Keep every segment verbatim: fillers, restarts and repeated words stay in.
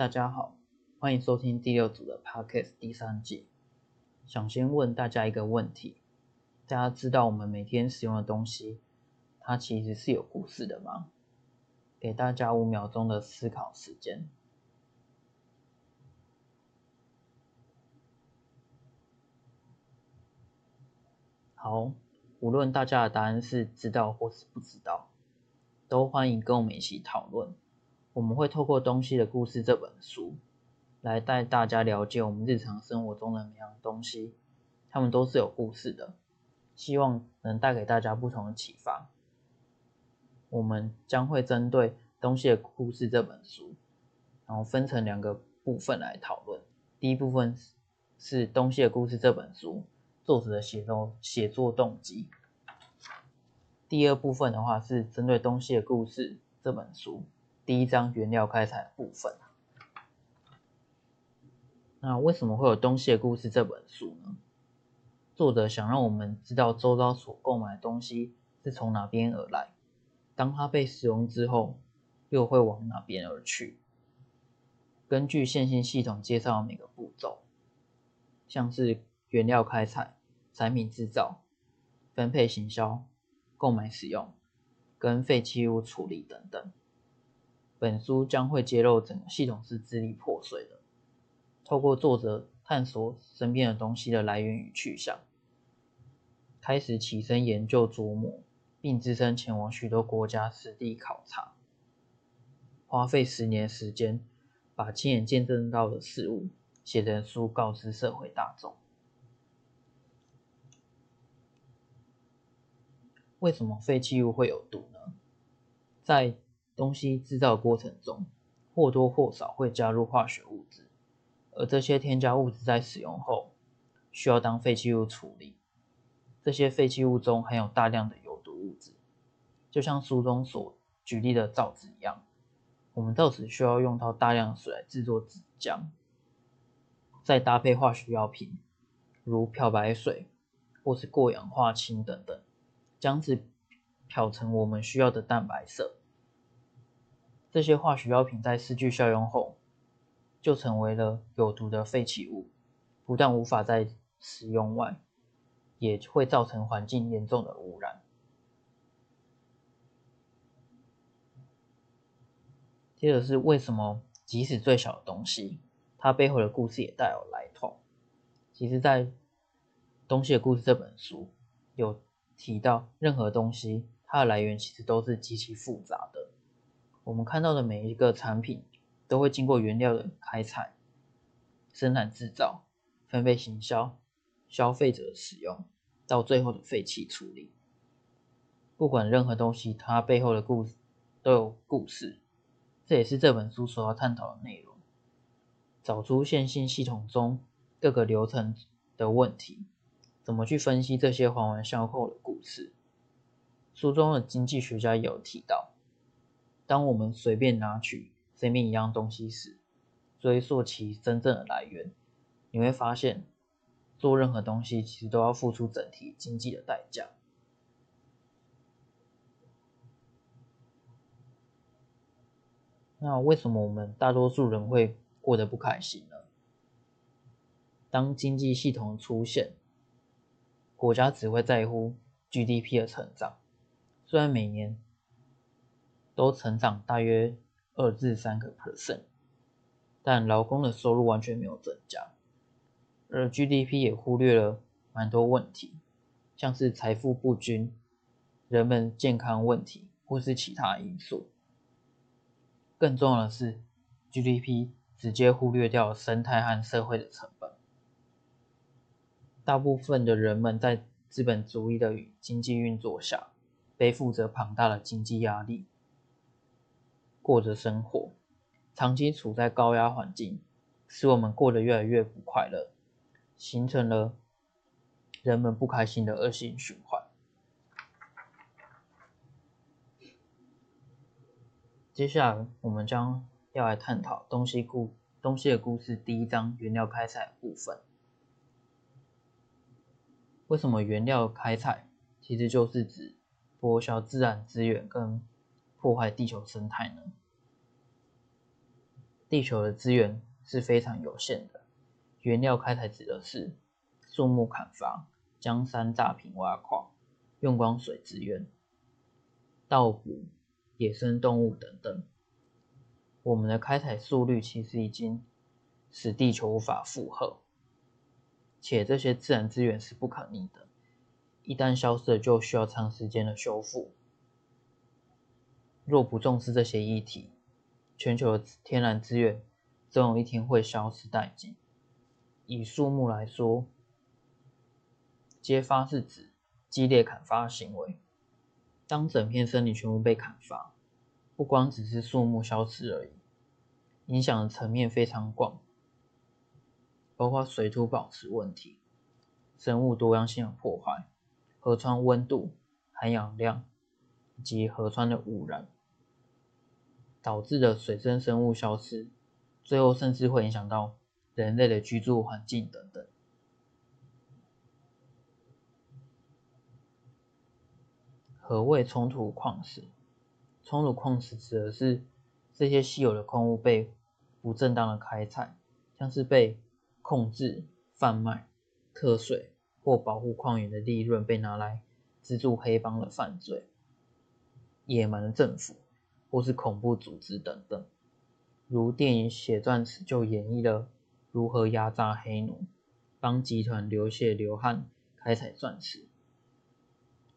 大家好，欢迎收听第六组的 Podcast 第三季。想先问大家一个问题：大家知道我们每天使用的东西，它其实是有故事的吗？给大家五秒钟的思考时间。好，无论大家的答案是知道或是不知道，都欢迎跟我们一起讨论。我们会透过《东西的故事》这本书，来带大家了解我们日常生活中的每样东西，它们都是有故事的，希望能带给大家不同的启发。我们将会针对《东西的故事》这本书，然后分成两个部分来讨论。第一部分是《东西的故事》这本书作者的写作写作动机。第二部分的话是针对《东西的故事》这本书第一章原料开采部分。那为什么会有《东西的故事》这本书呢？作者想让我们知道周遭所购买的东西是从哪边而来，当它被使用之后，又会往哪边而去。根据线性系统介绍每个步骤，像是原料开采、产品制造、分配行销、购买使用跟废弃物处理等等。本书将会揭露整个系统是支离破碎的，透过作者探索身边的东西的来源与去向，开始起身研究琢磨，并自身前往许多国家实地考察，花费十年时间把亲眼见证到的事物写成书告知社会大众。为什么废弃物会有毒呢？在东西制造过程中，或多或少会加入化学物质，而这些添加物质在使用后，需要当废弃物处理。这些废弃物中含有大量的有毒物质，就像书中所举例的造纸一样，我们造纸需要用到大量的水来制作纸浆，再搭配化学药品，如漂白水或是过氧化氢等等。将之漂成我们需要的蛋白色。这些化学药品在失去效用后，就成为了有毒的废弃物，不但无法再使用外，也会造成环境严重的污染。接着是为什么即使最小的东西，它背后的故事也带有来头。其实在《东西的故事》这本书有提到任何东西，它的来源其实都是极其复杂的。我们看到的每一个产品都会经过原料的开采、生产制造、分配行销、消费者的使用，到最后的废弃处理。不管任何东西，它背后的故事都有故事，这也是这本书所要探讨的内容。找出线性系统中各个流程的问题，怎么去分析这些环环相扣的故事？书中的经济学家也有提到，当我们随便拿取随便一样东西时，追溯其真正的来源，你会发现，做任何东西其实都要付出整体经济的代价。那为什么我们大多数人会过得不开心呢？当经济系统出现，国家只会在乎 G D P 的成长，虽然每年都成长大约二至三个 percent， 但劳工的收入完全没有增加，而 G D P 也忽略了蛮多问题，像是财富不均、人们健康问题或是其他因素。更重要的是 ，G D P 直接忽略掉生态和社会的成本。大部分的人们在资本主义的经济运作下，背负着庞大的经济压力，过着生活，长期处在高压环境，使我们过得越来越不快乐，形成了人们不开心的恶性循环。接下来，我们将要来探讨东西故东西的故事第一章原料开采的部分。为什么原料开采其实就是指剥削自然资源跟破坏地球生态呢？地球的资源是非常有限的，原料开采指的是树木砍伐、将山炸平挖矿、用光水资源、盗捕野生动物等等。我们的开采速率其实已经使地球无法负荷，且这些自然资源是不可逆的，一旦消失了就需要长时间的修复。若不重视这些议题，全球的天然资源总有一天会消失殆尽。以树木来说，揭发是指激烈砍伐行为，当整片森林全部被砍伐，不光只是树木消失而已，影响的层面非常广，包括水土保持问题、生物多样性的破坏、河川温度、含氧量以及河川的污染，导致的水生生物消失，最后甚至会影响到人类的居住环境等等。何谓冲突矿石？冲突矿石指的是这些稀有的矿物被不正当的开采，像是被控制、贩卖、课税或保护矿源的利润被拿来资助黑帮的犯罪、野蛮的政府或是恐怖组织等等。如电影《血钻石》就演绎了如何压榨黑奴，帮集团流血流汗开采钻石。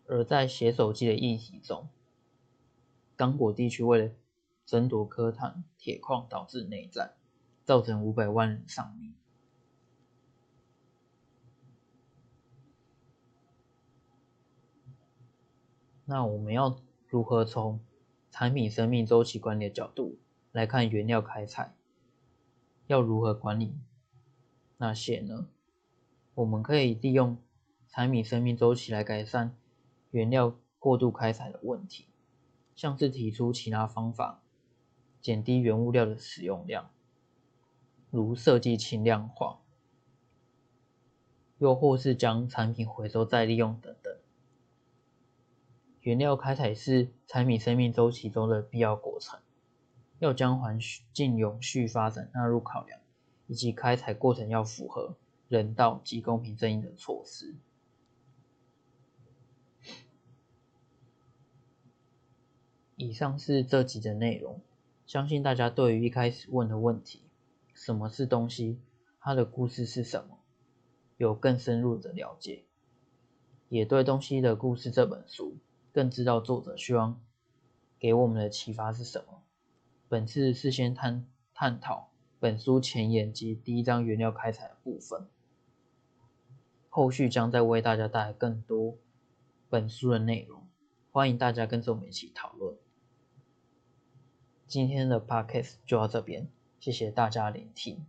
而在血手机的议题中，刚果地区为了争夺科坦铁矿导致内战，造成五百万人丧命。那我们要如何从产品生命周期管理的角度来看原料开采？要如何管理那些呢？我们可以利用产品生命周期来改善原料过度开采的问题，像是提出其他方法减低原物料的使用量，如设计轻量化，又或是将产品回收再利用等等。原料开采是产品生命周期中的必要过程，要将环境永续发展纳入考量，以及开采过程要符合人道及公平正义的措施。以上是这集的内容，相信大家对于一开始问的问题“什么是东西？它的故事是什么？”有更深入的了解，也对《东西的故事》这本书更知道作者希望给我们的启发是什么。本次是先探探讨本书前言及第一章原料开采的部分，后续将再为大家带来更多本书的内容，欢迎大家跟着我们一起讨论。今天的 Podcast 就到这边，谢谢大家聆听。